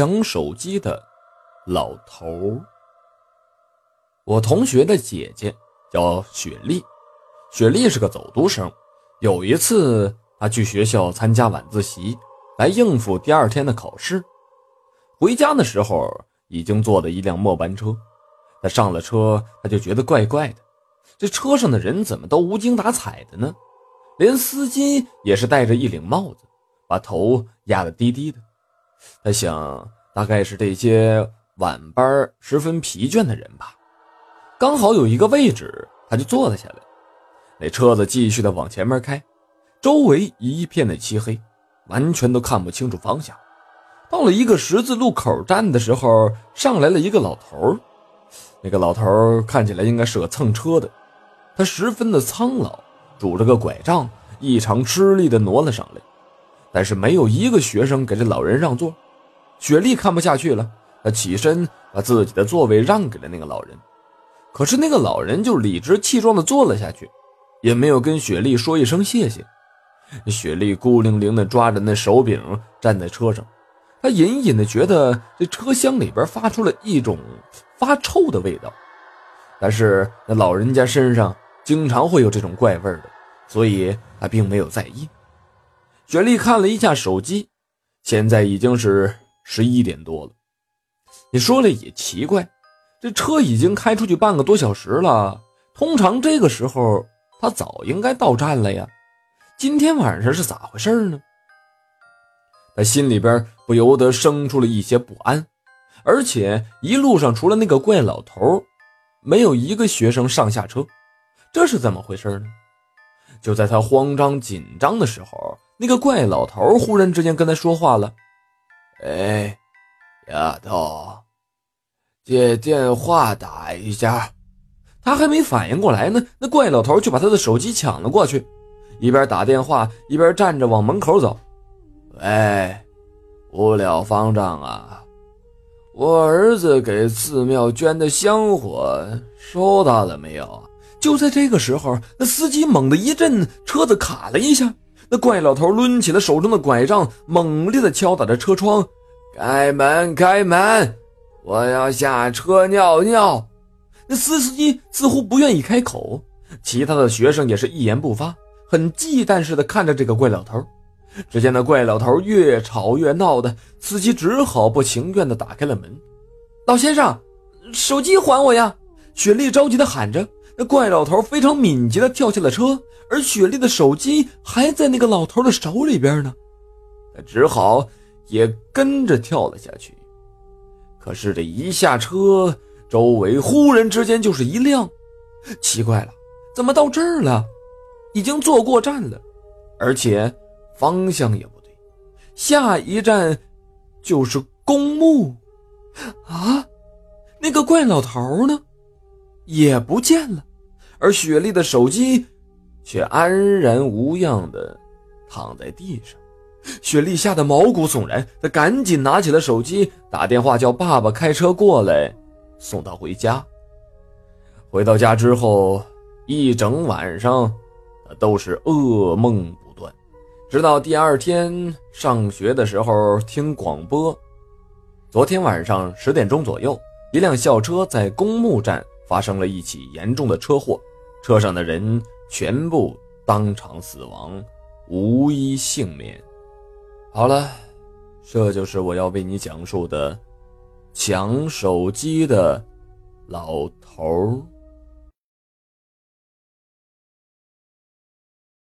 抢手机的老头。我同学的姐姐叫雪莉，雪莉是个走读生。有一次她去学校参加晚自习，来应付第二天的考试。回家的时候已经坐了一辆末班车，她上了车，她就觉得怪怪的，这车上的人怎么都无精打采的呢？连司机也是戴着一顶帽子，把头压得低低的。他想，大概是这些晚班十分疲倦的人吧。刚好有一个位置，他就坐了下来。那车子继续的往前面开，周围一片的漆黑，完全都看不清楚方向。到了一个十字路口站的时候，上来了一个老头。那个老头看起来应该是个蹭车的，他十分的苍老，拄着个拐杖，异常吃力地挪了上来，但是没有一个学生给这老人让座。雪莉看不下去了，她起身把自己的座位让给了那个老人，可是那个老人就理直气壮地坐了下去，也没有跟雪莉说一声谢谢。雪莉孤零零地抓着那手柄站在车上，她隐隐地觉得这车厢里边发出了一种发臭的味道，但是那老人家身上经常会有这种怪味的，所以他并没有在意。雪莉看了一下手机，现在已经是11点多了。你说了也奇怪，这车已经开出去半个多小时了，通常这个时候他早应该到站了呀，今天晚上是咋回事呢？他心里边不由得生出了一些不安，而且一路上除了那个怪老头，没有一个学生上下车，这是怎么回事呢？就在他慌张紧张的时候，那个怪老头忽然之间跟他说话了。哎，丫头，借电话打一下。他还没反应过来呢，那怪老头就把他的手机抢了过去，一边打电话一边站着往门口走。喂，无了方丈啊，我儿子给寺庙捐的香火收到了没有啊？就在这个时候，那司机猛地一震，车子卡了一下，那怪老头抡起了手中的拐杖，猛烈地敲打着车窗。开门开门，我要下车尿尿。那司机似乎不愿意开口，其他的学生也是一言不发，很忌惮似的看着这个怪老头。只见那怪老头越吵越闹的，司机只好不情愿地打开了门。老先生，手机还我呀！雪莉着急地喊着。那怪老头非常敏捷地跳下了车，而雪莉的手机还在那个老头的手里边呢，他只好也跟着跳了下去。可是这一下车，周围忽然之间就是一亮，奇怪了，怎么到这儿了？已经坐过站了，而且方向也不对，下一站就是公墓啊，那个怪老头呢也不见了，而雪莉的手机却安然无恙地躺在地上。雪莉吓得毛骨悚然，她赶紧拿起了手机，打电话叫爸爸开车过来送她回家。回到家之后，一整晚上她都是噩梦不断，直到第二天上学的时候听广播，昨天晚上10点钟左右，一辆校车在公墓站发生了一起严重的车祸，车上的人全部当场死亡，无一幸免。好了，这就是我要为你讲述的抢手机的老头。